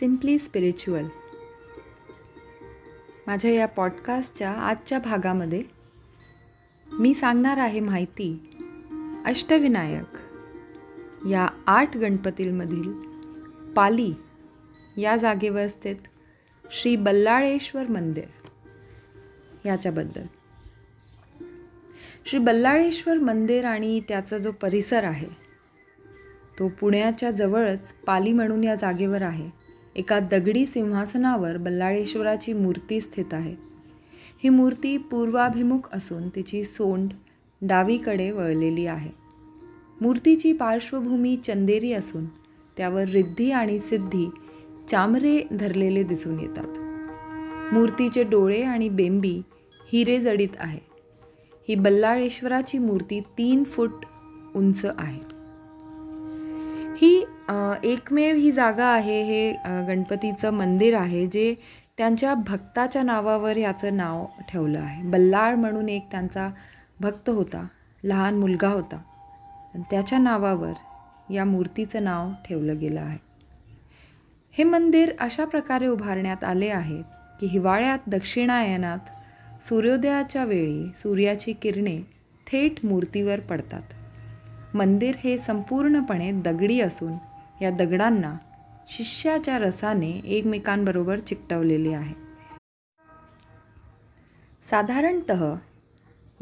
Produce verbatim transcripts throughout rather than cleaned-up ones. Simply spiritual माझ्या या पॉडकास्टच्या आजच्या भागामध्ये मी सांगणार आहे माहिती अष्टविनायक या आठ गणपतींमधील पाली या जागेवर स्थित श्री बल्लाळेश्वर मंदिर याच्याबद्दल. श्री बल्लाळेश्वर मंदिर आणि त्याचा जो परिसर आहे तो पुण्याच्या जवळच पाली म्हणून या जागेवर आहे. एका दगडी सिंहासनावर बल्लाळेश्वराची मूर्ती स्थित आहे. ही मूर्ती पूर्वाभिमुख असून तिची सोंड डावीकडे वळलेली आहे. मूर्तीची पार्श्वभूमी चंदेरी असून त्यावर रिद्धी आणि सिद्धी चामरे धरलेले दिसून येतात. मूर्तीचे डोळे आणि बेंबी हिरे जडित आहे. ही बल्लाळेश्वराची मूर्ती तीन फूट उंच आहे. ही एकमेव ही जागा आहे, हे गणपतीचं मंदिर आहे जे त्यांच्या भक्ताच्या नावावर याचं नाव ठेवलं आहे. बल्लाळ म्हणून एक त्यांचा भक्त होता, लहान मुलगा होता, त्याच्या नावावर या मूर्तीचं नाव ठेवलं गेलं आहे. हे मंदिर अशा प्रकारे उभारण्यात आले आहे की हिवाळ्यात दक्षिणायनात सूर्योदयाच्या वेळी सूर्याची किरणे थेट मूर्तीवर पडतात. मंदिर हे संपूर्णपणे दगडी असून या दगडांना शिष्याच्या रसाने एकमेकांबरोबर चिकटवलेले आहे. साधारणतः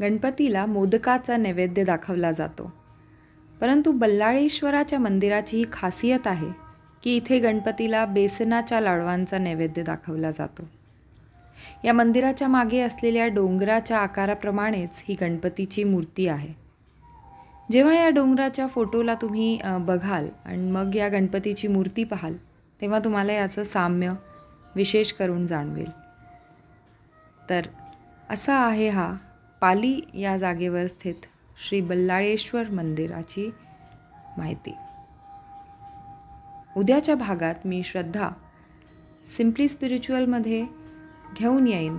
गणपतीला मोदकाचा नैवेद्य दाखवला जातो, परंतु बल्लाळेश्वराच्या मंदिराची ही खासियत आहे की इथे गणपतीला बेसनाच्या लाडवांचा नैवेद्य दाखवला जातो. या मंदिराच्या मागे असलेल्या डोंगराच्या आकाराप्रमाणेच ही गणपतीची मूर्ती आहे. जेव्हा या डोंगराच्या फोटोला तुम्ही बघाल आणि मग या गणपतीची मूर्ती पाहाल तेव्हा तुम्हाला याचं साम्य विशेष करून जाणवेल. तर असा आहे हा पाली या जागेवर स्थित श्री बल्लाळेश्वर मंदिराची माहिती. उद्याच्या भागात मी श्रद्धा सिम्पली स्पिरिच्युअलमध्ये घेऊन येईन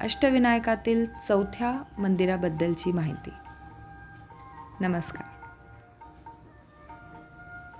अष्टविनायकातील चौथ्या मंदिराबद्दलची माहिती. नमस्कार.